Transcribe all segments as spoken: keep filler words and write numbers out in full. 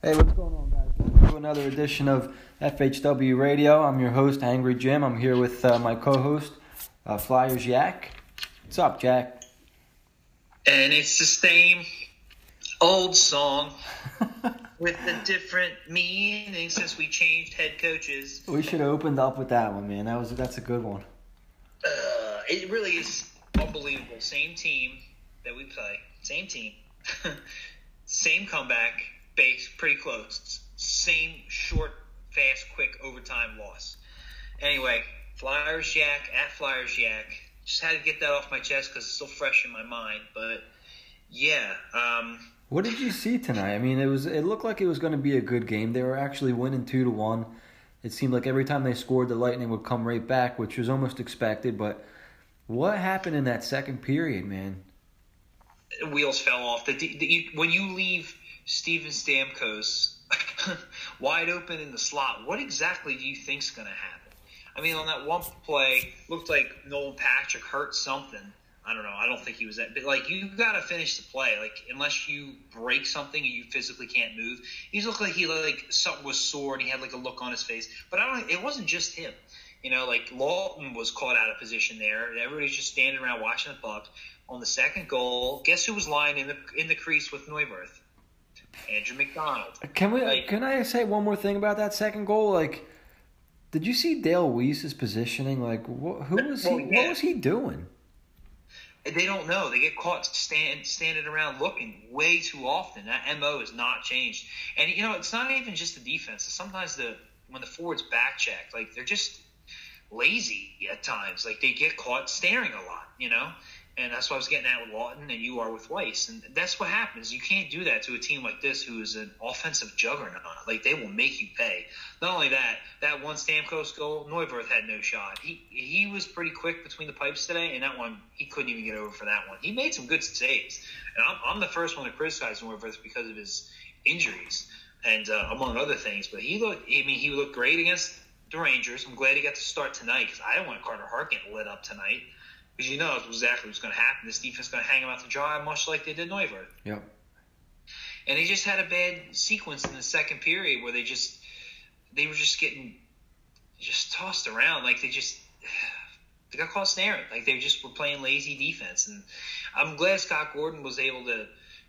Hey, what's going on, guys? Welcome to another edition of F H W Radio. I'm your host, Angry Jim. I'm here with uh, my co-host, uh, Flyers Jack. What's up, Jack? And it's the same old song with a different meaning since we changed head coaches. We should have opened up with that one, man. That was that's a good one. Uh, it really is unbelievable. Same team that we play. Same team. Same comeback. Base, pretty close. Same short, fast, quick overtime loss. Anyway, Flyers Jack at Flyers Jack. Just had to get that off my chest because it's still fresh in my mind. But yeah. Um, what did you see tonight? I mean, it was it looked like it was going to be a good game. They were actually winning two to one. It seemed like every time they scored, the Lightning would come right back, which was almost expected. But what happened in that second period, man? The wheels fell off. The, the, the when you leave Steven Stamkos wide open in the slot, what exactly do you think's going to happen? I mean, on that one play, looked like Nolan Patrick hurt something. I don't know. I don't think he was that. But, like, you got to finish the play. Like, unless you break something and you physically can't move. He looked like he, like, something was sore and he had, like, a look on his face. But I don't. It wasn't just him. You know, like, Laughton was caught out of position there. Everybody's just standing around watching the puck. On the second goal, guess who was lying in the in the crease with Neuvirth? Andrew MacDonald. Can we? Like, can I say one more thing about that second goal? Like, did you see Dale Weese's positioning? Like, wh- who was well, he? Yeah. What was he doing? They don't know. They get caught stand, standing around looking way too often. That M O has not changed. And, you know, it's not even just the defense. Sometimes the when the forwards back check, like, they're just lazy at times. Like, they get caught staring a lot, you know? And that's what I was getting at with Laughton, and you are with Weiss. And that's what happens. You can't do that to a team like this who is an offensive juggernaut. Like, they will make you pay. Not only that, that one Stamkos goal, Neuvirth had no shot. He he was pretty quick between the pipes today, and that one, he couldn't even get over for that one. He made some good saves. And I'm, I'm the first one to criticize Neuvirth because of his injuries and uh, among other things. But he looked, I mean, he looked great against the Rangers. I'm glad he got to start tonight because I don't want Carter Hart getting lit up tonight. Because you know exactly what's going to happen. This defense is going to hang him out to dry, much like they did Neuvirth. Yep. And they just had a bad sequence in the second period where they just they were just getting just tossed around. Like they just they got caught snaring. Like they just were playing lazy defense. And I'm glad Scott Gordon was able to,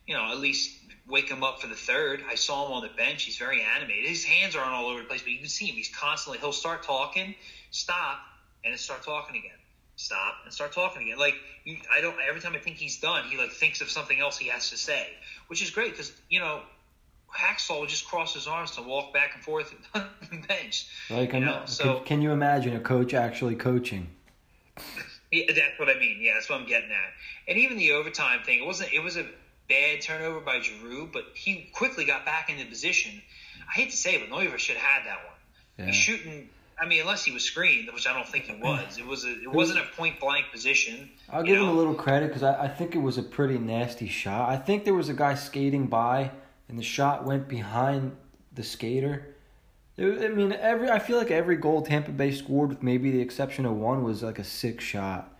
you know, at least wake him up for the third. I saw him on the bench. He's very animated. His hands aren't all over the place, but you can see him. He's constantly he'll start talking, stop, and then start talking again. Stop and start talking again. Like you, I don't. Every time I think he's done, he like thinks of something else he has to say, which is great because you know, Hakstol would just cross his arms to walk back and forth on the bench. Like, you know? So can, can you imagine a coach actually coaching? Yeah, that's what I mean. Yeah, that's what I'm getting at. And even the overtime thing, it wasn't. It was a bad turnover by Giroux, but he quickly got back into position. I hate to say it, but Neuvirth should have had that one. Yeah. He's shooting. I mean, unless he was screened, which I don't think he was. It was a, it wasn't a point blank position. I'll give know? him a little credit because I, I think it was a pretty nasty shot. I think there was a guy skating by, and the shot went behind the skater. It, I mean, every I feel like every goal Tampa Bay scored, with maybe the exception of one, was like a sick shot.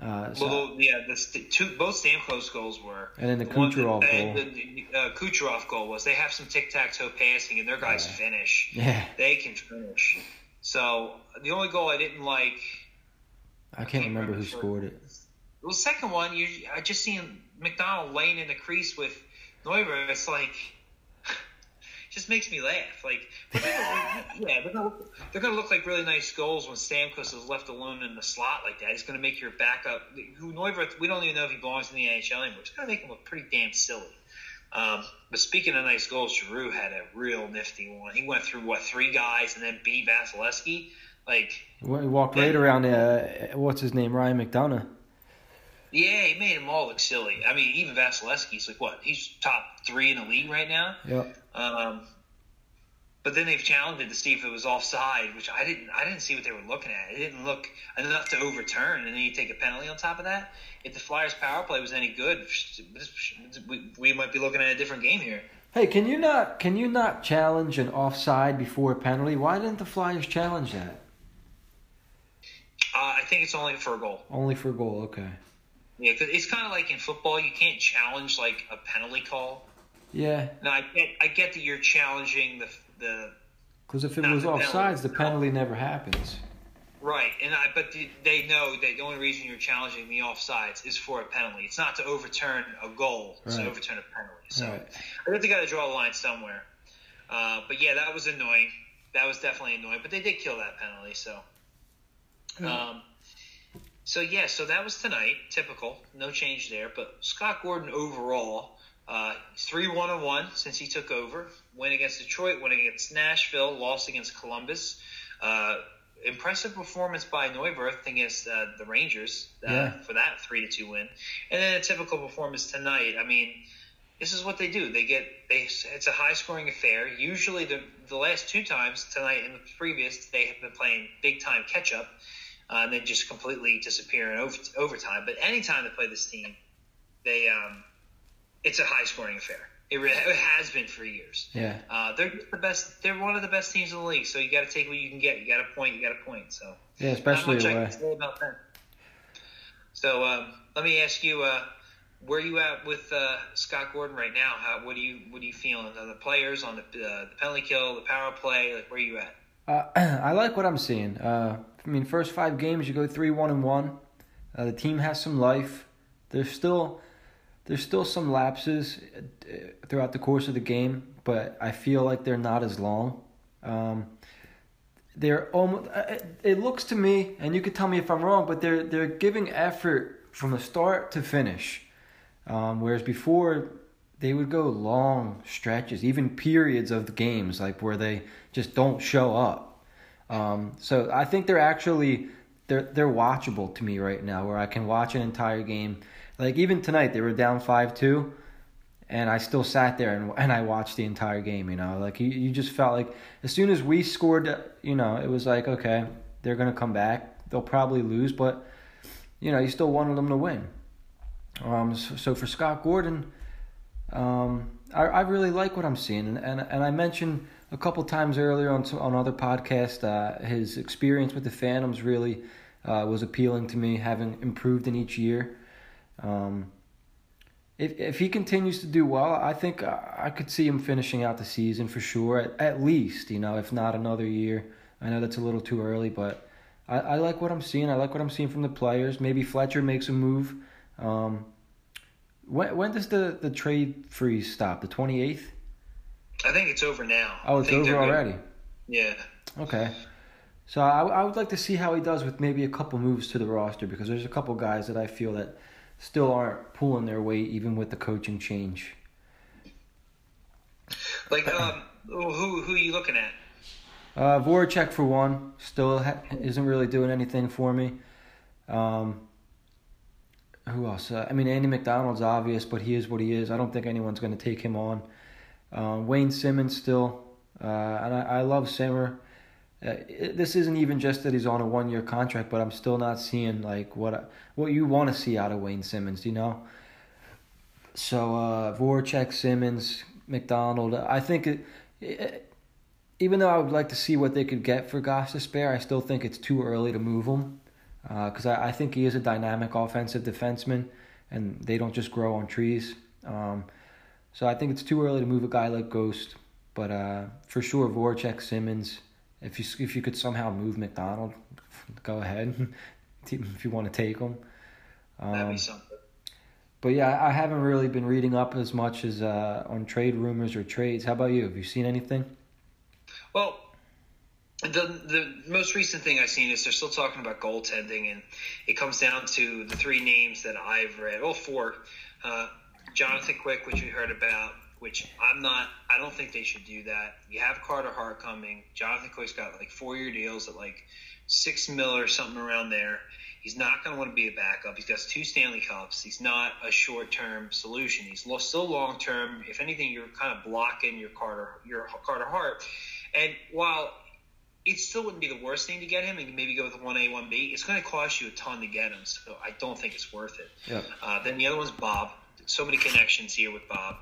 Uh, so, well, yeah, the two both Stamkos goals were, and then the, the Kucherov that, goal. The, the uh, Kucherov goal was they have some tic tac toe passing, and their guys yeah. finish. Yeah, they can finish. So, the only goal I didn't like... I can't, can't remember, remember who scored it. Well, the second one, you, I just seen MacDonald laying in the crease with Neuber. It's like... just makes me laugh. Like, they're gonna, yeah, they're going they're gonna to look like really nice goals when Stamkos is left alone in the slot like that. He's going to make your backup... Who Neuber, we don't even know if he belongs in the N H L anymore. It's going to make him look pretty damn silly. Um, but speaking of nice goals, Giroux had a real nifty one. He went through, what, three guys and then beat Vasilevsky? Like, well, he walked right around, uh, what's his name, Ryan McDonough. Yeah, he made them all look silly. I mean, even Vasilevsky's like, what, he's top three in the league right now? Yep. Um, but then they've challenged it to see if it was offside, which I didn't I didn't see what they were looking at. It didn't look enough to overturn, and then you take a penalty on top of that. If the Flyers' power play was any good, we might be looking at a different game here. Hey, can you not can you not challenge an offside before a penalty? Why didn't the Flyers challenge that? Uh, I think it's only for a goal. Only for a goal, okay. Yeah, 'cause it's kind of like in football, you can't challenge like a penalty call. Yeah. Now, I get, I get that you're challenging the... the because if it was offsides, the penalty never happens. Right, and I, but they know that the only reason you're challenging the offsides is for a penalty. It's not to overturn a goal. It's right. to overturn a penalty. So right. I think they got to draw a line somewhere. Uh, but, yeah, that was annoying. That was definitely annoying. But they did kill that penalty, so... Mm. Um, so, yeah, so that was tonight. Typical. No change there. But Scott Gordon overall, uh, three one one since he took over. Went against Detroit, went against Nashville, lost against Columbus. Uh... Impressive performance by Neuvirth against uh, the Rangers uh, yeah. for that three to two win. And then a typical performance tonight. I mean, this is what they do. They get they. It's a high-scoring affair. Usually the the last two times, tonight and the previous, they have been playing big-time catch-up uh, and then just completely disappear in over, overtime. But any time they play this team, they um, it's a high-scoring affair. It, re- it has been for years. Yeah, uh, they're the best. They're one of the best teams in the league. So you got to take what you can get. You got a point. You got a point. So yeah, especially not much I can say about that. So um, let me ask you, uh, where you at with uh, Scott Gordon right now? How what do you what are you feeling? Are the players on the, uh, the penalty kill, the power play? Like where are you at? Uh, I like what I'm seeing. Uh, I mean, first five games you go three one and one. Uh, the team has some life. They're still. There's still some lapses throughout the course of the game, but I feel like they're not as long. Um, they're almost. It looks to me, and you can tell me if I'm wrong, but they're they're giving effort from the start to finish, um, whereas before they would go long stretches, even periods of the games, like where they just don't show up. Um, so I think they're actually they're they're watchable to me right now, where I can watch an entire game. Like, even tonight, they were down five two, and I still sat there and and I watched the entire game, you know? Like, you, you just felt like as soon as we scored, you know, it was like, okay, they're going to come back. They'll probably lose, but, you know, you still wanted them to win. Um, so, so for Scott Gordon, um, I, I really like what I'm seeing. And, and, and I mentioned a couple times earlier on on other podcasts, uh, his experience with the Phantoms really uh, was appealing to me, having improved in each year. Um, if if he continues to do well, I think I, I could see him finishing out the season for sure, at, at least, you know, if not another year. I know that's a little too early, but I, I like what I'm seeing. I like what I'm seeing from the players. Maybe Fletcher makes a move. Um, when when does the, the trade freeze stop? The twenty-eighth? I think it's over now. Oh, it's over already? Gonna... Yeah. Okay. So I, I would like to see how he does with maybe a couple moves to the roster, because there's a couple guys that I feel that still aren't pulling their weight, even with the coaching change. Like, um, who who are you looking at? Uh, Voracek, for one, still ha- isn't really doing anything for me. Um, who else? Uh, I mean, Andy MacDonald's obvious, but he is what he is. I don't think anyone's going to take him on. Uh, Wayne Simmons still. Uh, and I, I love Simmer. Uh, it, this isn't even just that he's on a one-year contract, but I'm still not seeing like what I, what you want to see out of Wayne Simmons, you know. So uh, Voracek, Simmons, MacDonald. I think it, it, even though I would like to see what they could get for Gostisbehere, I still think it's too early to move him because uh, I, I think he is a dynamic offensive defenseman, and they don't just grow on trees. Um, so I think it's too early to move a guy like Ghost, but uh, for sure Voracek, Simmons. If you if you could somehow move MacDonald, go ahead. If you want to take him, um, that'd be something. But yeah, I haven't really been reading up as much as uh, on trade rumors or trades. How about you? Have you seen anything? Well, the the most recent thing I've seen is they're still talking about goaltending, and it comes down to the three names that I've read. All four: uh, Jonathan Quick, which we heard about. Which I'm not, I don't think they should do that. You have Carter Hart coming. Jonathan Quick's got like four-year deals at like six mil or something around there. He's not going to want to be a backup. He's got two Stanley Cups. He's not a short-term solution. He's still long-term. If anything, you're kind of blocking your Carter, your Carter Hart. And while it still wouldn't be the worst thing to get him, and maybe go with one A, one B, it's going to cost you a ton to get him. So I don't think it's worth it. Yeah. Uh, then the other one's Bob. So many connections here with Bob.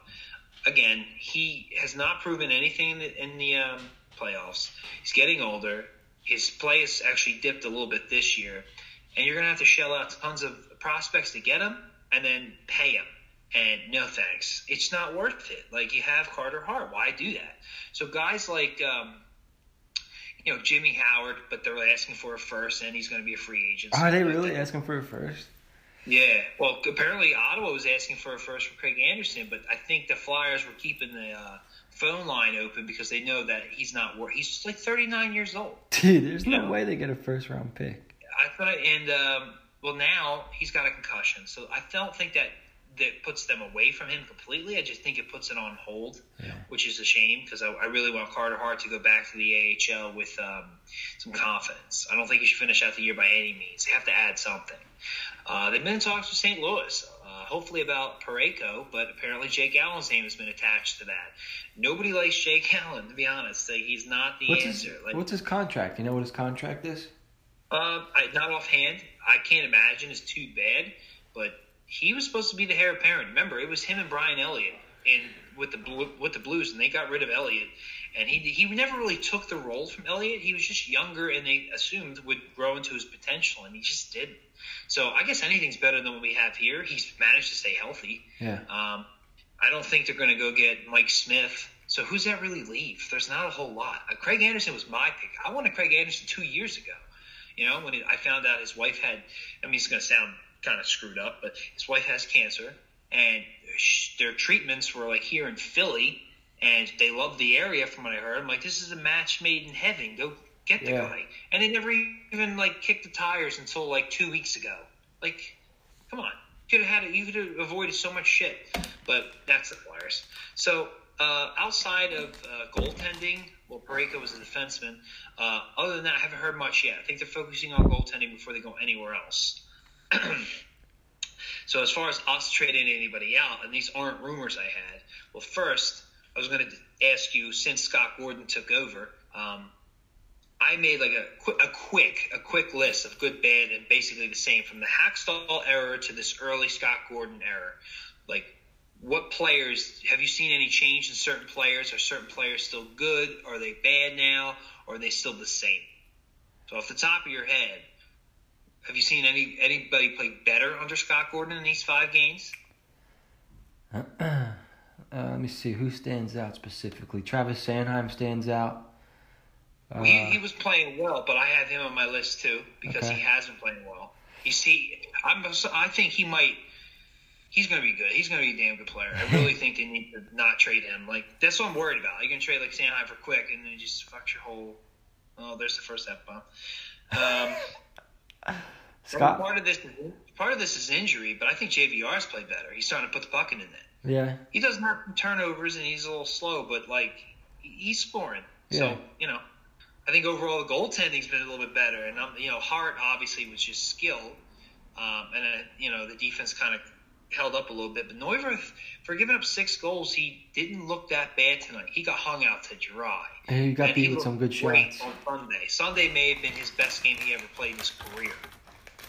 Again, he has not proven anything in the, in the um, playoffs. He's getting older. His play has actually dipped a little bit this year. And you're going to have to shell out tons of prospects to get him and then pay him. And no thanks. It's not worth it. Like, you have Carter Hart. Why do that? So guys like, um, you know, Jimmy Howard, but they're asking for a first, and he's going to be a free agent. Are they really asking for a first? Yeah. Well, apparently Ottawa was asking for a first for Craig Anderson, but I think the Flyers were keeping the uh, phone line open because they know that he's not worth. He's just like thirty-nine years old. Dude, there's no way they get a first-round pick. I thought, and um, well, now he's got a concussion, so I don't think that. That puts them away from him completely. I just think it puts it on hold, yeah. Which is a shame because I, I really want Carter Hart to go back to the A H L with um, some confidence. I don't think he should finish out the year by any means. They have to add something. Uh, they've been in talks with Saint Louis, uh, hopefully about Parayko, but apparently Jake Allen's name has been attached to that. Nobody likes Jake Allen, to be honest. Like, he's not the what's answer. His, like, what's his contract? You know what his contract is? Uh, I, not offhand. I can't imagine it's too bad, but he was supposed to be the heir apparent. Remember, it was him and Brian Elliott in with the Blue, with the Blues, and they got rid of Elliott. And he he never really took the role from Elliott. He was just younger, and they assumed would grow into his potential, and he just didn't. So I guess anything's better than what we have here. He's managed to stay healthy. Yeah. Um, I don't think they're going to go get Mike Smith. So who's that really leave? There's not a whole lot. Uh, Craig Anderson was my pick. I wanted Craig Anderson two years ago. You know, when it, I found out his wife had – I mean, it's going to sound – kind of screwed up, but his wife has cancer, and sh- their treatments were like here in Philly, and they love the area from what I heard. I'm like, this is a match made in heaven. Go get the yeah. guy. And they never even like kicked the tires until like two weeks ago. Like, come on, you could have had it. You could have avoided so much shit. But that's the Flyers. So uh, outside of uh, goaltending, well, Parayko was a defenseman. Uh, other than that, I haven't heard much yet. I think they're focusing on goaltending before they go anywhere else. So as far as us trading anybody out, and these aren't rumors I had. Well, first, I was going to ask you, since Scott Gordon took over, um, I made like a, qu- a quick a quick list of good, bad, and basically the same from the Hakstol era to this early Scott Gordon era. Like, what players – have you seen any change in certain players? Are certain players still good? Are they bad now? Or are they still the same? So off the top of your head, have you seen any anybody play better under Scott Gordon in these five games? Uh, uh, let me see. Who stands out specifically? Travis Sanheim stands out. Uh, well, he, he was playing well, but I have him on my list too because okay. he has been playing well. You see, I'm, I think he might – he's going to be good. He's going to be a damn good player. I really think they need to not trade him. Like, that's what I'm worried about. You're going to trade like Sanheim for Quick, and then it just fucks your whole – oh, there's the first F-bomb. Um Scott? Part of this, part of this is injury, but I think J V R's played better. He's starting to put the puck in the net. Yeah, he doesn't have turnovers and he's a little slow, but like he's scoring. Yeah. So you know, I think overall the goaltending's been a little bit better. And I'm, you know, Hart obviously was just skill, um, and uh, you know the defense kind of held up a little bit. But Neuvirth, for giving up six goals, he didn't look that bad tonight. He got hung out to dry. And he got and beat he with some good shots on Sunday. Sunday may have been his best game he ever played in his career.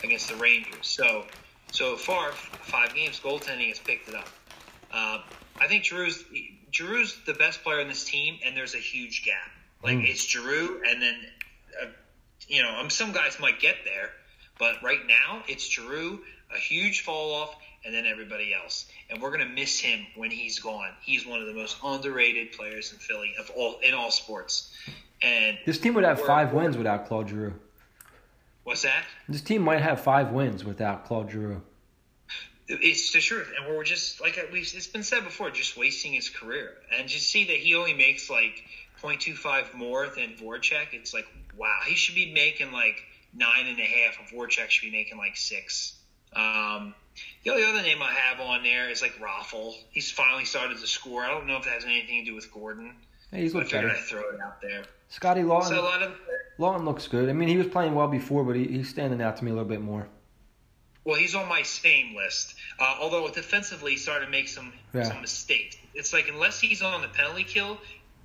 Against the Rangers. So, so far, five games, goaltending has picked it up. Uh, I think Giroux's, Giroux's the best player in this team, and there's a huge gap. Like, mm. it's Giroux, and then, uh, you know, um, some guys might get there, but right now, it's Giroux, a huge fall-off, and then everybody else. And we're going to miss him when he's gone. He's one of the most underrated players in Philly, of all in all sports. And this team would have five wins without Claude Giroux. What's that? This team might have five wins without Claude Giroux. It's the truth, and we're just like we've. It's been said before, just wasting his career, and just see that he only makes like point two five more than Voracek. It's like wow, he should be making like nine and a half, and Voracek should be making like six. Um, the only other name I have on there is like Raffle. He's finally started to score. I don't know if that has anything to do with Gordon. Yeah, he's looked I figured better. I'd throw it out there. Scotty Laughton. So a lot of. Laughton looks good. I mean, he was playing well before, but he, he's standing out to me a little bit more. Well, he's on my same list, uh, although defensively he started to make some, yeah. some mistakes. It's like unless he's on the penalty kill,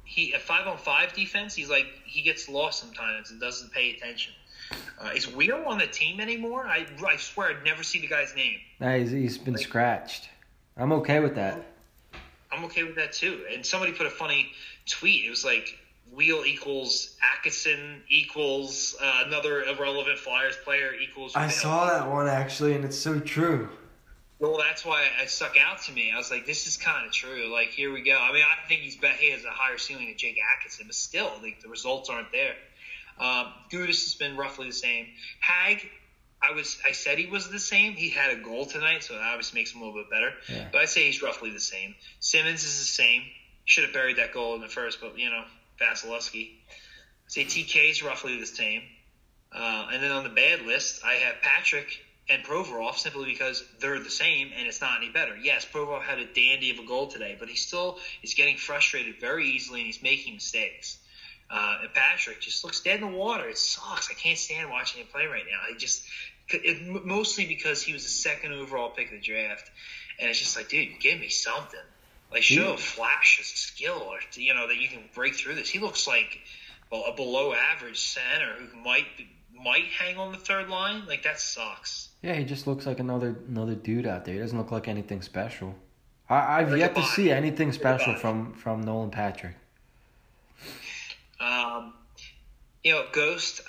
he a five-on-five defense, he's like he gets lost sometimes and doesn't pay attention. Uh, is Weedle on the team anymore? I, I swear I'd never see the guy's name. Nah, he's, he's been like, scratched. I'm okay with that. I'm okay with that too. And somebody put a funny tweet. It was like, Wheel equals Atkinson equals uh, another irrelevant Flyers player equals. I saw that one actually, and it's so true. Well, that's why it stuck out to me. I was like, this is kind of true. Like, here we go. I mean, I think he's bet he has a higher ceiling than Jake Atkinson, but still, like, the results aren't there. Um, Gudis has been roughly the same. Hag, I was, I said he was the same. He had a goal tonight, so that obviously makes him a little bit better. Yeah. But I'd say he's roughly the same. Simmons is the same. Should have buried that goal in the first, but, you know, Vasilevsky. I'd say T K is roughly the same. Uh, and then on the bad list, I have Patrick and Provorov simply because they're the same and it's not any better. Yes, Provorov had a dandy of a goal today, but he still is getting frustrated very easily and he's making mistakes. Uh, and Patrick just looks dead in the water. It sucks. I can't stand watching him play right now. I just it, mostly because he was the second overall pick of the draft, and it's just like, dude, give me something. Like, show a flash of skill, or you know that you can break through this. He looks like a below average center who might might hang on the third line. Like, that sucks. Yeah, he just looks like another another dude out there. He doesn't look like anything special. I, I've like yet to see anything special from, from Nolan Patrick. Um, you know, Ghost,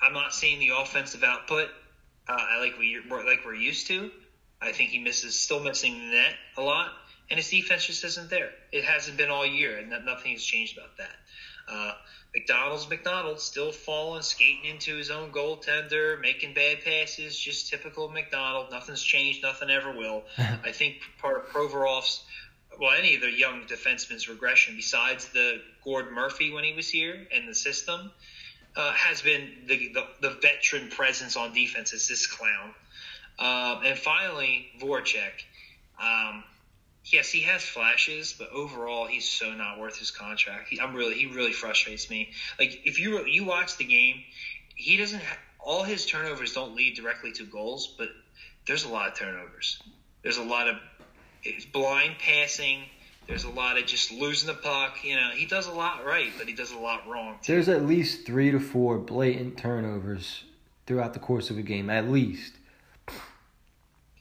I, I'm not seeing the offensive output uh, like we like we're used to. I think he misses, still missing the net a lot, and his defense just isn't there. It hasn't been all year, and nothing has changed about that. Uh, McDonald's McDonald still falling, skating into his own goaltender, making bad passes, just typical McDonald. Nothing's changed, nothing ever will. I think part of Provorov's, well, any of the young defenseman's regression, besides the Gord Murphy when he was here and the system, uh, has been the, the the veteran presence on defense is this clown. Um, and finally, Voracek. Um, Yes, he has flashes, but overall, he's so not worth his contract. He, I'm really, he really frustrates me. Like, if you you watch the game, he doesn't. Ha- all his turnovers don't lead directly to goals, but there's a lot of turnovers. There's a lot of it's blind passing. There's a lot of just losing the puck. You know, he does a lot right, but he does a lot wrong too. There's at least three to four blatant turnovers throughout the course of a game, at least.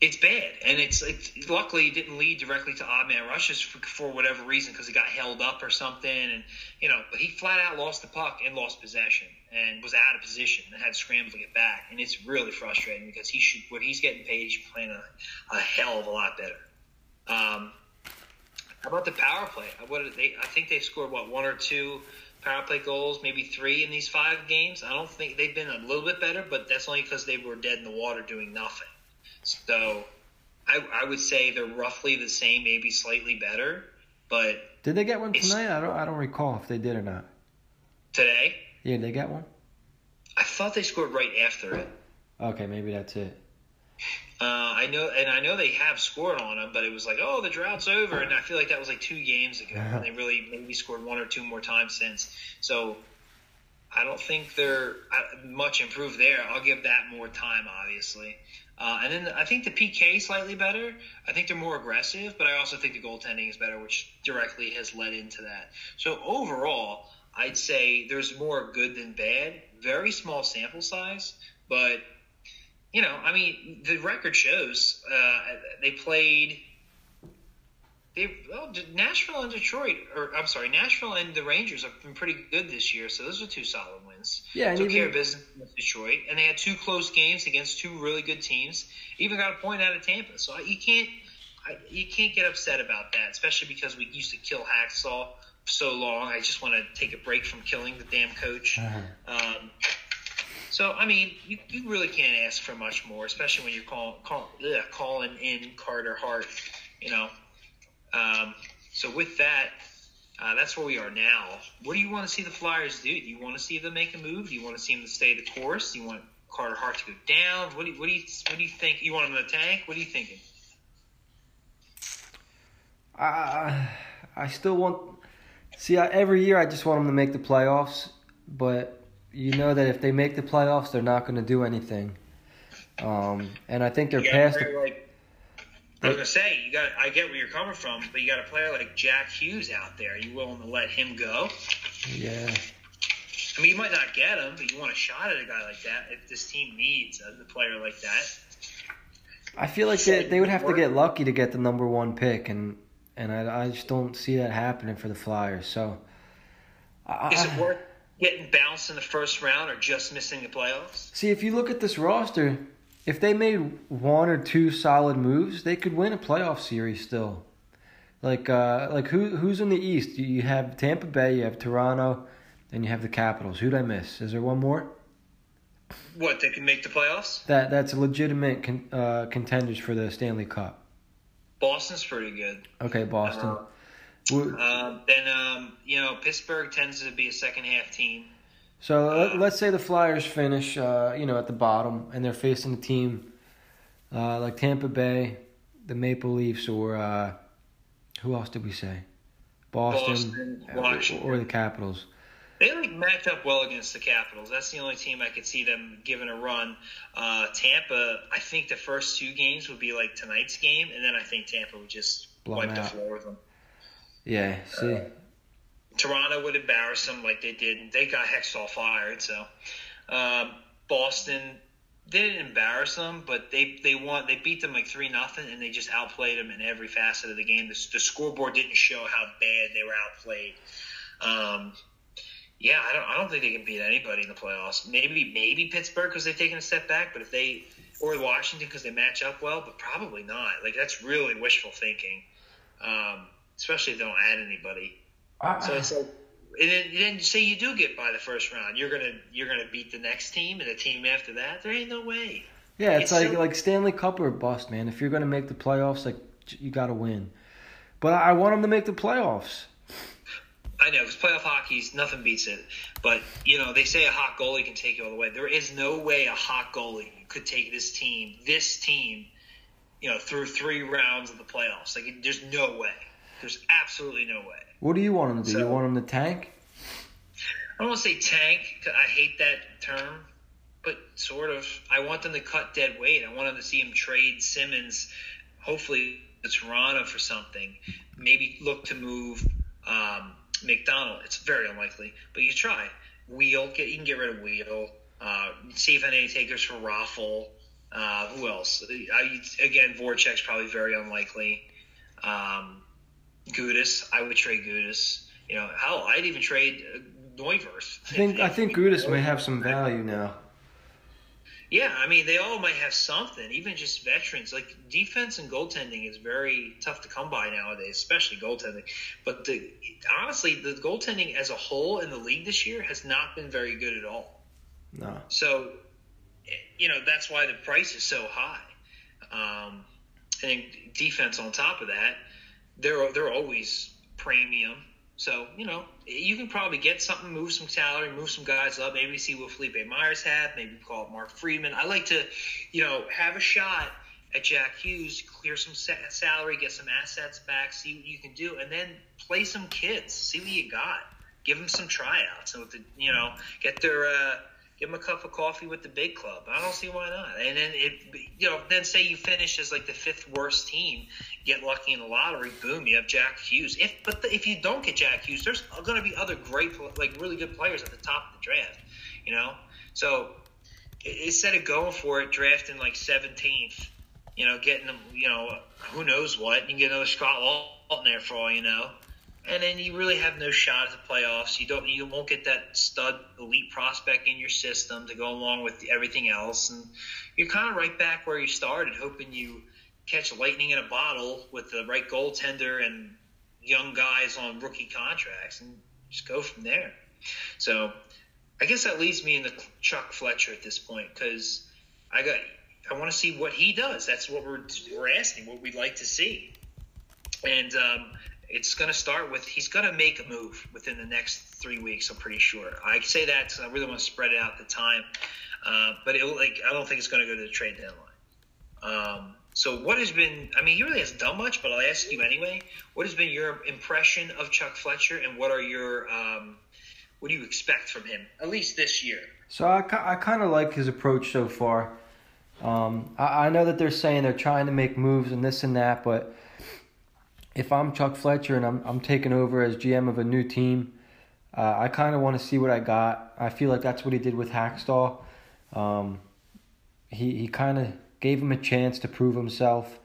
It's bad, and it's, it's luckily it didn't lead directly to odd man rushes for, for whatever reason, because he got held up or something, and you know, but he flat out lost the puck and lost possession and was out of position and had to scramble to get back, and it's really frustrating because he should, when he's getting paid, he should be playing a, a hell of a lot better. Um, how about the power play? What did they? I think they scored what one or two power play goals, maybe three in these five games. I don't think they've been a little bit better, but that's only because they were dead in the water doing nothing. So, I I would say they're roughly the same, maybe slightly better. But did they get one tonight? I don't I don't recall if they did or not. Today? Yeah, they got one. I thought they scored right after it. Okay, maybe that's it. Uh, I know, and I know they have scored on them, but it was like, oh, the drought's over, and I feel like that was like two games ago, and they really maybe scored one or two more times since. So. I don't think they're much improved there. I'll give that more time, obviously. Uh, and then I think the P K is slightly better. I think they're more aggressive, but I also think the goaltending is better, which directly has led into that. So overall, I'd say there's more good than bad. Very small sample size, but, you know, I mean, the record shows uh, they played – They well, Nashville and Detroit, or I'm sorry, Nashville and the Rangers have been pretty good this year. So those are two solid wins. Yeah, took even, care of business with Detroit, and they had two close games against two really good teams. Even got a point out of Tampa. So you can't, you can't get upset about that, especially because we used to kill Hakstol for so long. I just want to take a break from killing the damn coach. Uh-huh. Um, so I mean, you, you really can't ask for much more, especially when you're call, call, ugh, calling in Carter Hart, you know. Um, so with that, uh, that's where we are now. What do you want to see the Flyers do? Do you want to see them make a move? Do you want to see them stay the course? Do you want Carter Hart to go down? What do you, what do you, what do you think? You want him to tank? What are you thinking? I, I still want – see, I, every year I just want them to make the playoffs, but you know that if they make the playoffs, they're not going to do anything. Um, and I think they're past – I was gonna say you got. I get where you're coming from, but you got a player like Jack Hughes out there. Are you willing to let him go? Yeah. I mean, you might not get him, but you want a shot at a guy like that if this team needs a, a player like that. I feel like they, they would have to get lucky to get the number one pick, and and I, I just don't see that happening for the Flyers. So. I, Is it worth getting bounced in the first round or just missing the playoffs? See, if you look at this roster, if they made one or two solid moves, they could win a playoff series still. Like uh, like who who's in the East? You have Tampa Bay, you have Toronto, and you have the Capitals. Who'd I miss? Is there one more? What, they can make the playoffs? That that's a legitimate con, uh, contenders for the Stanley Cup. Boston's pretty good. Okay, Boston. Then uh, um, you know, Pittsburgh tends to be a second half team. So uh, let's say the Flyers finish, uh, you know, at the bottom, and they're facing a team uh, like Tampa Bay, the Maple Leafs, or uh, who else did we say? Boston, Boston or, or the Capitals. They like match up well against the Capitals. That's the only team I could see them giving a run. Uh, Tampa, I think the first two games would be like tonight's game, and then I think Tampa would just Blown wipe out. the floor with them. Yeah, see. Uh, Toronto would embarrass them like they did. They got Hakstol fired, so uh, Boston, they didn't embarrass them, but they they won. They beat them like three nothing, and they just outplayed them in every facet of the game. The, the scoreboard didn't show how bad they were outplayed. Um, yeah, I don't I don't think they can beat anybody in the playoffs. Maybe maybe Pittsburgh because they've taken a step back, but if they or Washington because they match up well, but probably not. Like that's really wishful thinking, um, especially if they don't add anybody. So it's like, and then say you do get by the first round, you're gonna you're gonna beat the next team and the team after that. There ain't no way. Yeah, it's, it's like so- like Stanley Cup or bust, man. If you're gonna make the playoffs, like you gotta win. But I want them to make the playoffs. I know because playoff hockey's nothing beats it. But you know they say a hot goalie can take you all the way. There is no way a hot goalie could take this team, this team, you know, through three rounds of the playoffs. Like there's no way. There's absolutely no way. What do you want them to do? So, you want them to tank? I don't want to say tank, because I hate that term, but sort of. I want them to cut dead weight. I want them to see him trade Simmons, hopefully to Toronto for something. Maybe look to move um, MacDonald. It's very unlikely, but you try. Weedle, get, you can get rid of Weedle. Uh, see if any takers for Raffle. Uh, who else? I, again, Voracek's probably very unlikely. Um, Gudis, I would trade Gudis. You know, hell, I'd even trade Neuvirth. I think I think Gudis may have some value now. Yeah, I mean, they all might have something. Even just veterans, like defense and goaltending is very tough to come by nowadays, especially goaltending. But the, honestly, the goaltending as a whole in the league this year has not been very good at all. No. So, you know, that's why the price is so high. Um, and defense on top of that. They're they're always premium, so you know you can probably get something, move some salary, move some guys up. Maybe see what Felipe Myers had. Maybe call it Mark Friedman. I like to, you know, have a shot at Jack Hughes, clear some salary, get some assets back, see what you can do, and then play some kids, see what you got, give them some tryouts, and with the, you know, get their uh, give them a cup of coffee with the big club. I don't see why not. And then it, you know, then say you finish as like the fifth worst team. Get lucky in the lottery, boom! You have Jack Hughes. If but the, if you don't get Jack Hughes, there's going to be other great, like really good players at the top of the draft. You know, so instead of going for it, drafting like seventeenth, you know, getting them, you know, who knows what, you can get another Scott Laughton there for all you know, and then you really have no shot at the playoffs. You don't, you won't get that stud elite prospect in your system to go along with everything else, and you're kind of right back where you started, hoping you. Catch lightning in a bottle with the right goaltender and young guys on rookie contracts and just go from there. So I guess that leaves me in the Chuck Fletcher at this point because I got I want to see what he does. That's what we're we're asking, what we'd like to see. And um, it's going to start with he's going to make a move within the next three weeks, I'm pretty sure. I say that because I really want to spread it out the time. Uh, but it, like I don't think it's going to go to the trade deadline. Um So what has been – I mean, he really hasn't done much, but I'll ask you anyway. What has been your impression of Chuck Fletcher, and what are your um, – what do you expect from him, at least this year? So I, I kind of like his approach so far. Um, I, I know that they're saying they're trying to make moves and this and that, but if I'm Chuck Fletcher and I'm, I'm taking over as G M of a new team, uh, I kind of want to see what I got. I feel like that's what he did with Hakstol. Um, he, he kind of – gave him a chance to prove himself,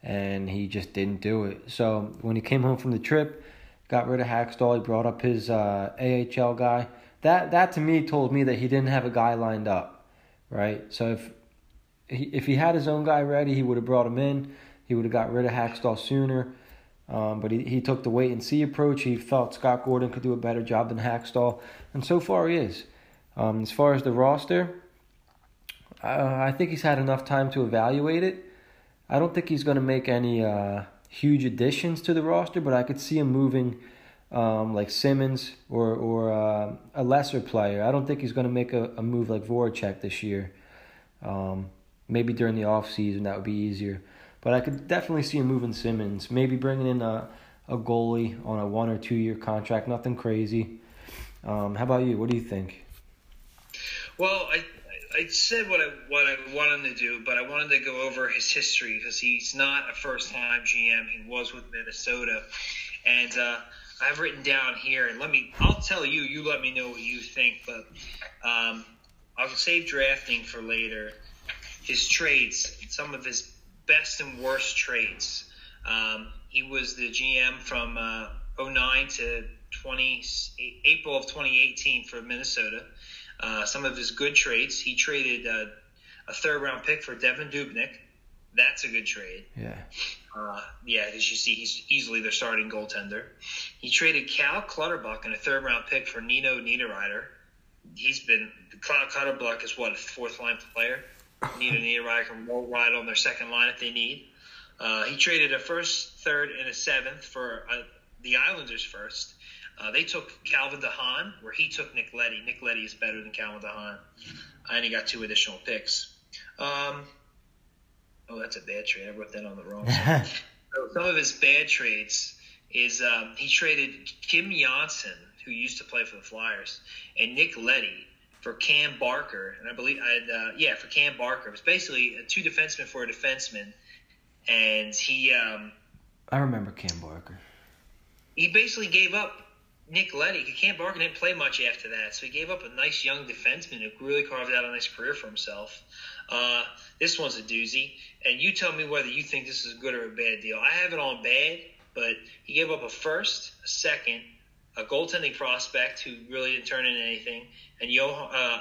and he just didn't do it. So when he came home from the trip, got rid of Hakstol, he brought up his uh, A H L guy. That that to me told me that he didn't have a guy lined up, right? So if he, if he had his own guy ready, he would have brought him in. He would have got rid of Hakstol sooner. Um, but he, he took the wait-and-see approach. He felt Scott Gordon could do a better job than Hakstol. And so far he is. Um, as far as the roster, uh, I think he's had enough time to evaluate it. I don't think he's going to make any uh, huge additions to the roster, but I could see him moving um, like Simmons or or uh, a lesser player. I don't think he's going to make a, a move like Voracek this year. Um, maybe during the offseason that would be easier. But I could definitely see him moving Simmons, maybe bringing in a, a goalie on a one- or two-year contract, nothing crazy. Um, how about you? What do you think? Well, I... I said what I what I wanted to do, but I wanted to go over his history because he's not a first-time G M. He was with Minnesota, and uh, I've written down here. And let me, I'll tell you. You let me know what you think, but um, I'll save drafting for later. His trades, some of his best and worst trades. Um, he was the G M from uh, oh nine to twenty April of twenty eighteen for Minnesota. Uh, some of his good trades. He traded uh, a third-round pick for Devin Dubnyk. That's a good trade. Yeah. Uh, yeah, as you see, he's easily their starting goaltender. He traded Cal Clutterbuck and a third-round pick for Nino Niederreiter. He's been – Cal Clutterbuck is, what, a fourth-line player? Nino Niederreiter can roll right on their second line if they need. Uh, he traded a first, third, and a seventh for uh, the Islanders first. Uh, they took Calvin DeHaan, where he took Nick Leddy. Nick Leddy is better than Calvin DeHaan, and he got two additional picks. Um, oh, that's a bad trade. I wrote that on the wrong side. So some of his bad trades is um, he traded Kim Johnson, who used to play for the Flyers, and Nick Leddy for Cam Barker, and I believe, I'd, uh, yeah, for Cam Barker. It was basically a two defensemen for a defenseman, and he. Um, I remember Cam Barker. He basically gave up Nick Leddy. Cam Barker didn't play much after that, so he gave up a nice young defenseman who really carved out a nice career for himself. Uh, this one's a doozy, and you tell me whether you think this is a good or a bad deal. I have it on bad, but he gave up a first, a second, a goaltending prospect who really didn't turn into anything, and Johan, uh, uh,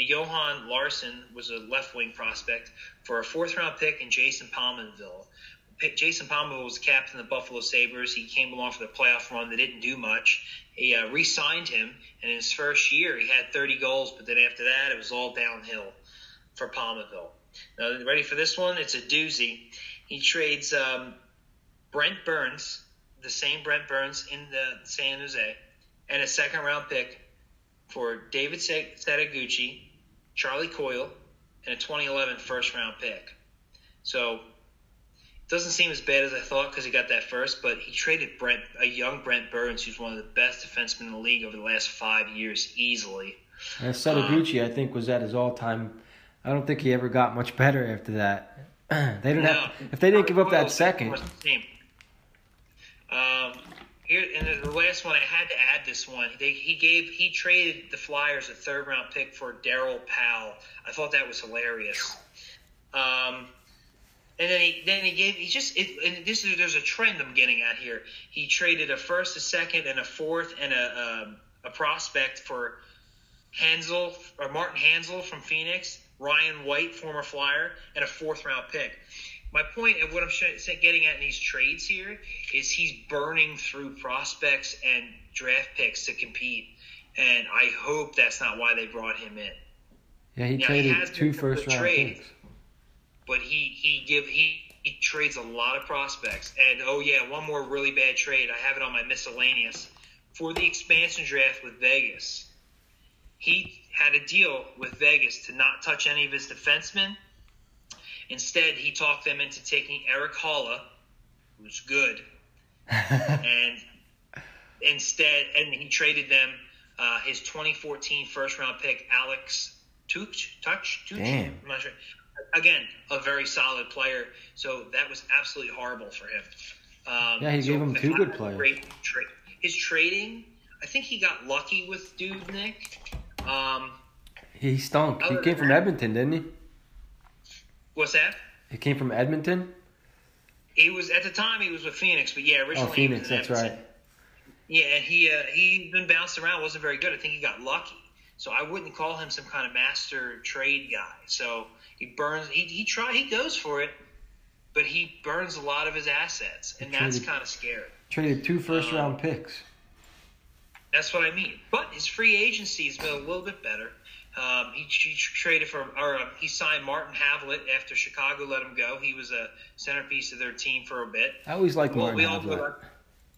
Johan Larson was a left-wing prospect for a fourth-round pick in Jason Pominville. Jason Pominville was the captain of the Buffalo Sabres. He came along for the playoff run. They didn't do much. He uh, re-signed him, and in his first year, he had thirty goals, but then after that, it was all downhill for Pominville. Now, ready for this one? It's a doozy. He trades um, Brent Burns, the same Brent Burns in the San Jose, and a second-round pick for David Setoguchi, Charlie Coyle, and a twenty eleven first-round pick. So... doesn't seem as bad as I thought because he got that first, but he traded Brent, a young Brent Burns, who's one of the best defensemen in the league over the last five years, easily. And Setoguchi, um, I think, was at his all-time. I don't think he ever got much better after that. They didn't no, have if they didn't give up that second. Um, here and the last one, I had to add this one. They, he gave he traded the Flyers a third-round pick for Daryl Powell. I thought that was hilarious. Um. And then he then he gave he just it, and this is there's a trend I'm getting at here. He traded a first, a second, and a fourth, and a um, a prospect for Hansel or Martin Hansel from Phoenix, Ryan White, former Flyer, and a fourth round pick. My point of what I'm getting at in these trades here is he's burning through prospects and draft picks to compete, and I hope that's not why they brought him in. Yeah, he now, traded he two first round trades. Picks. But he he give he, he trades a lot of prospects. And, oh, yeah, one more really bad trade. I have it on my miscellaneous. For the expansion draft with Vegas, he had a deal with Vegas to not touch any of his defensemen. Instead, he talked them into taking Eric Halla, who's good, and instead and he traded them uh, his twenty fourteen first-round pick, Alex Tuch. Tuch, Tuch? Damn. I'm not sure. Again, a very solid player. So that was absolutely horrible for him. Um, yeah, he so gave him two good players. Tra- his trading, I think he got lucky with Dubnyk. Um, he stunk. He came from Edmonton, didn't he? What's that? He came from Edmonton? He was at the time he was with Phoenix, but yeah, originally. Oh, Phoenix, he was in that's Edmonton. Right. Yeah, and he uh, he been bounced around, wasn't very good. I think he got lucky. So I wouldn't call him some kind of master trade guy. So he burns, he he try, he goes for it, but he burns a lot of his assets, and traded, that's kind of scary. Traded two first round um, picks. That's what I mean. But his free agency has been a little bit better. Um, he, he traded for, or uh, he signed Martin Havlat after Chicago let him go. He was a centerpiece of their team for a bit. I always liked well, Martin Havlat. Like,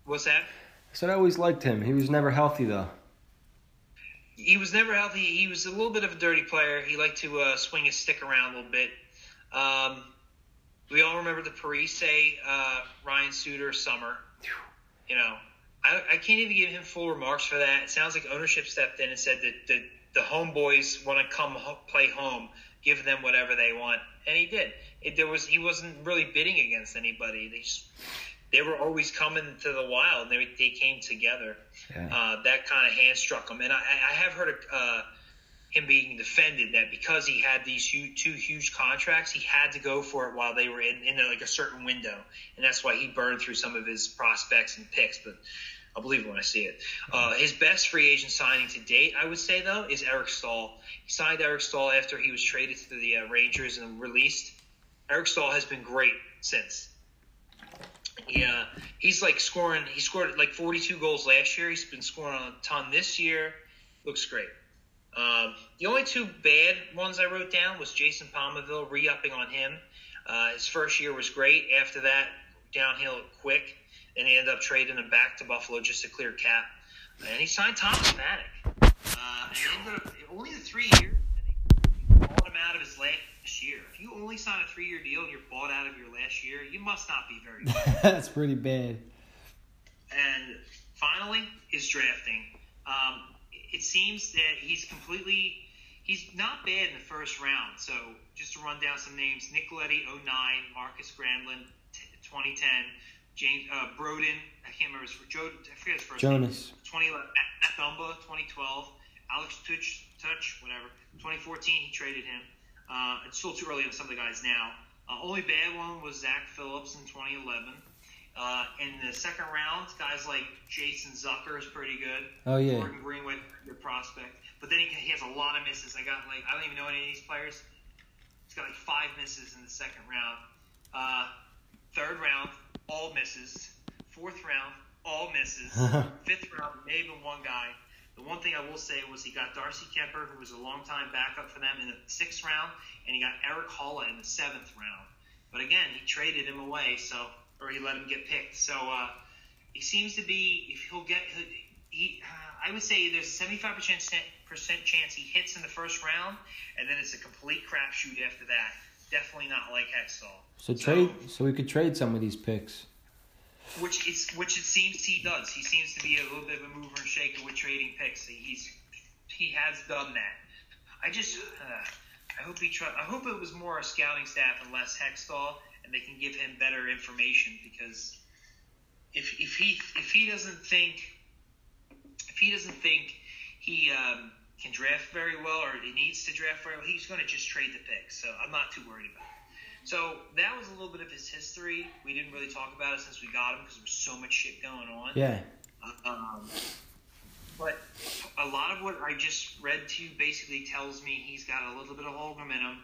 what's that? I said I always liked him. He was never healthy though. He was never healthy. He was a little bit of a dirty player. He liked to uh, swing his stick around a little bit. Um, we all remember the Parise, uh, Ryan Suter summer. You know, I, I can't even give him full remarks for that. It sounds like ownership stepped in and said that the, the homeboys want to come ho- play home, give them whatever they want, and he did. It, there was he wasn't really bidding against anybody. They just, they were always coming to the Wild, and they they came together. Yeah. Uh, that kind of hand struck him, and I, I have heard of, uh, him being defended that because he had these huge, two huge contracts, he had to go for it while they were in, in like a certain window, and that's why he burned through some of his prospects and picks. But I'll believe it when I see it. Uh, his best free agent signing to date, I would say, though, is Eric Stahl. He signed Eric Stahl after he was traded to the uh, Rangers and released. Eric Stahl has been great since. Yeah, he's like scoring. He scored like forty-two goals last year. He's been scoring a ton this year. Looks great. Um, the only two bad ones I wrote down was Jason Pominville, re-upping on him. Uh, his first year was great. After that, downhill quick. And he ended up trading him back to Buffalo just to clear cap. And he signed Thomas Matic. Uh, and ended up only a three-year, and they bought him out of his last year. If you only sign a three-year deal and you're bought out of your last year, you must not be very good. That's pretty bad. And finally, his drafting. Um, it seems that he's completely – he's not bad in the first round. So just to run down some names, Nick Leddy, oh nine, Marcus Granlund, twenty ten – James uh, Broden, I can't remember his Joe. I forget his first Jonas. name. Jonas. twenty eleven, Dumba, twenty twelve, Alex Tuch, Touch, whatever. twenty fourteen, he traded him. Uh, it's still too early on some of the guys now. Uh, only bad one was Zach Phillips in twenty eleven. Uh, in the second round, guys like Jason Zucker is pretty good. Oh yeah. Gordon Greenwood, good prospect. But then he, he has a lot of misses. I got like I don't even know any of these players. He's got like five misses in the second round. Uh, third round. All misses. Fourth round, all misses. Fifth round, maybe one guy. The one thing I will say was he got Darcy Kemper, who was a long-time backup for them, in the sixth round, and he got Eric Halla in the seventh round. But again, he traded him away, so or he let him get picked. So uh, he seems to be, if he'll get, he, uh, I would say there's a seventy-five percent chance he hits in the first round, and then it's a complete crapshoot after that. Definitely not like Hakstol. So trade, so, so we could trade some of these picks. Which is which it seems he does. He seems to be a little bit of a mover and shaker with trading picks. He's he has done that. I just uh, I hope he try, I hope it was more a scouting staff and less Hakstol, and they can give him better information, because if if he if he doesn't think if he doesn't think he. Um, can draft very well, or he needs to draft very well, he's going to just trade the picks. So I'm not too worried about it. So that was a little bit of his history. We didn't really talk about it since we got him because there was so much shit going on. Yeah. Um, but a lot of what I just read to you basically tells me he's got a little bit of Holmgren in him,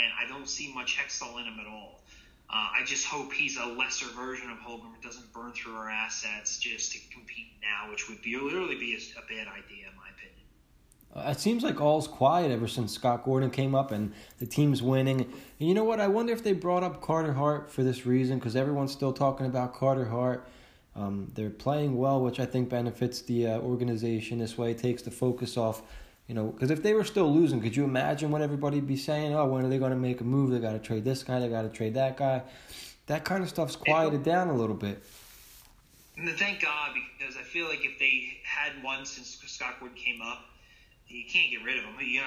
and I don't see much Hakstol in him at all. Uh, I just hope he's a lesser version of Holmgren, doesn't burn through our assets just to compete now, which would be literally be a, a bad idea in my opinion. It seems like all's quiet ever since Scott Gordon came up and the team's winning. And you know what? I wonder if they brought up Carter Hart for this reason, because everyone's still talking about Carter Hart. Um, they're playing well, which I think benefits the uh, organization this way. It takes the focus off, you know, because if they were still losing, could you imagine what everybody'd be saying? Oh, when are they going to make a move? They got to trade this guy. They got to trade that guy. That kind of stuff's quieted down a little bit. And thank God, because I feel like if they had one since Scott Gordon came up, you can't get rid of him. You know,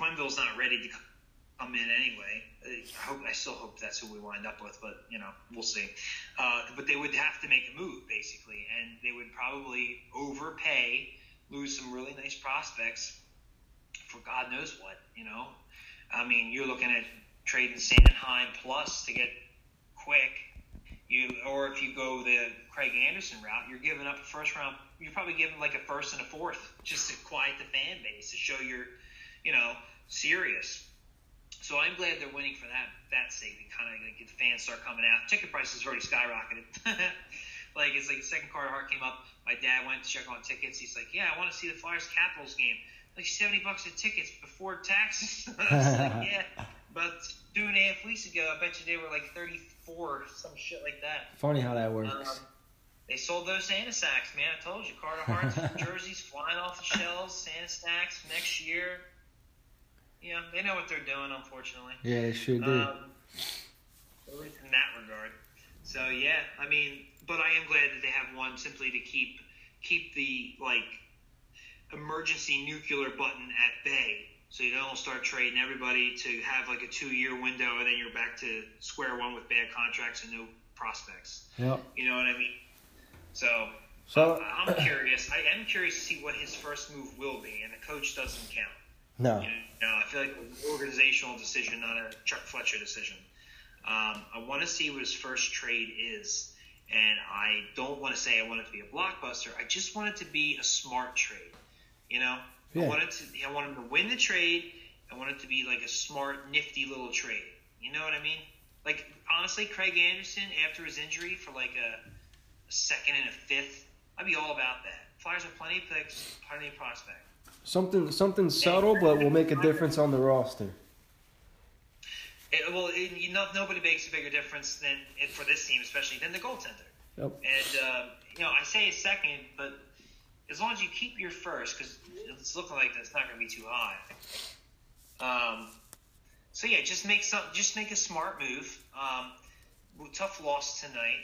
Quenville's not ready to come in anyway. I hope, I still hope that's who we wind up with, but you know, we'll see. Uh, but they would have to make a move basically, and they would probably overpay, lose some really nice prospects for God knows what. You know, I mean, you're looking at trading Sanheim plus to get Quick. You or if you go the Craig Anderson route, you're giving up a first round. You're probably giving like a first and a fourth just to quiet the fan base, to show you're, you know, serious. So I'm glad they're winning for that that sake. They kind of like, get the fans start coming out. Ticket prices have already skyrocketed. Like, it's like the second Carter Hart came up. My dad went to check on tickets. He's like, yeah, I want to see the Flyers Capitals game. Like seventy bucks a tickets before taxes. I was like, yeah. About two and a half weeks ago, I bet you they were like thirty-four, some shit like that. Funny how that works. Um, they sold those Santa sacks, man. I told you. Carter Hart's jerseys flying off the shelves, Santa sacks next year. You know, they know what they're doing, unfortunately. Yeah, they sure do. Um, at least in that regard. So, yeah, I mean, but I am glad that they have one simply to keep keep the, like, emergency nuclear button at bay. So you don't start trading everybody to have like a two-year window, and then you're back to square one with bad contracts and no prospects. Yep. You know what I mean? So, so um, I'm curious. I am curious to see what his first move will be, and the coach doesn't count. No. You know, I feel like it's an organizational decision, not a Chuck Fletcher decision. Um, I want to see what his first trade is, and I don't want to say I want it to be a blockbuster. I just want it to be a smart trade, you know? Yeah. I wanted to. I want him to win the trade. I want it to be like a smart, nifty little trade. You know what I mean? Like, honestly, Craig Anderson, after his injury for like a, a second and a fifth, I'd be all about that. Flyers have plenty of picks, plenty of prospect. Something, something subtle, but will make a difference on the roster. It, well, it, you know, nobody makes a bigger difference than it, for this team, especially than the goaltender. Yep. And uh, you know, I say a second, but. As long as you keep your first, because it's looking like that's not going to be too high. Um, so yeah, just make some, just make a smart move. Um, tough loss tonight,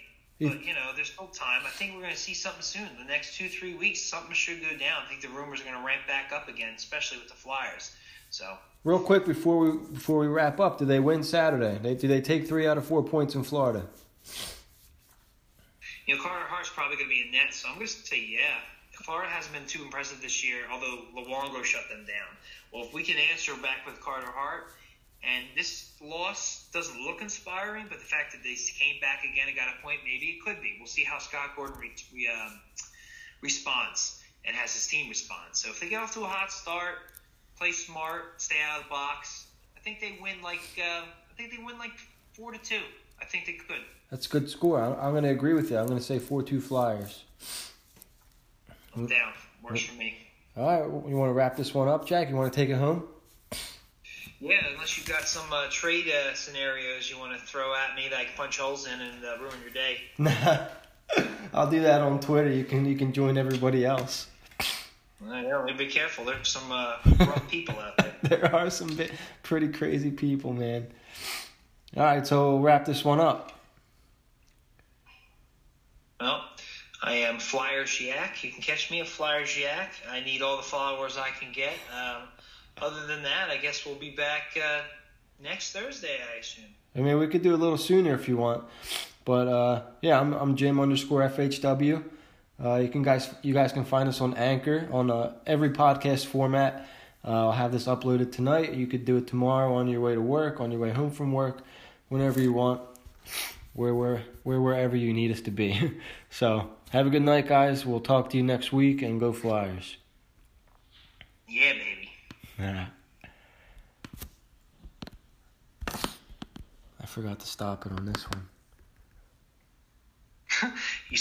but you know there's still time. I think we're going to see something soon. The next two, three weeks, something should go down. I think the rumors are going to ramp back up again, especially with the Flyers. So real quick before we before we wrap up, do they win Saturday? They, do they take three out of four points in Florida? You know, Carter Hart's probably going to be in net, so I'm going to say yeah. Florida hasn't been too impressive this year, although Luongo shut them down. Well, if we can answer back with Carter Hart, and this loss doesn't look inspiring, but the fact that they came back again and got a point, maybe it could be. We'll see how Scott Gordon re- re- um, responds and has his team respond. So if they get off to a hot start, play smart, stay out of the box, I think they win like uh, I think they win like four to two. I think they could. That's a good score. I'm, I'm going to agree with you. I'm going to say four two Flyers. Down. Works for me. All right. You want to wrap this one up, Jack? You want to take it home? Yeah, unless you've got some uh, trade uh, scenarios you want to throw at me that I can punch holes in and uh, ruin your day. Nah, I'll do that on Twitter. You can you can join everybody else. Well, yeah, be careful. There's some uh, rough people out there. There are some bit, pretty crazy people, man. All right, so we'll wrap this one up. Well. I am Flyers Jack. You can catch me at Flyers Jack. I need all the followers I can get. Um, other than that, I guess we'll be back uh, next Thursday, I assume. I mean, we could do a little sooner if you want. But, uh, yeah, I'm I'm Jim underscore F H W. Uh, you, can guys, you guys can find us on Anchor, on uh, every podcast format. Uh, I'll have this uploaded tonight. You could do it tomorrow on your way to work, on your way home from work, whenever you want, where we're, where wherever you need us to be. So... have a good night, guys. We'll talk to you next week, and go Flyers. Yeah, baby. Yeah. I forgot to stop it on this one.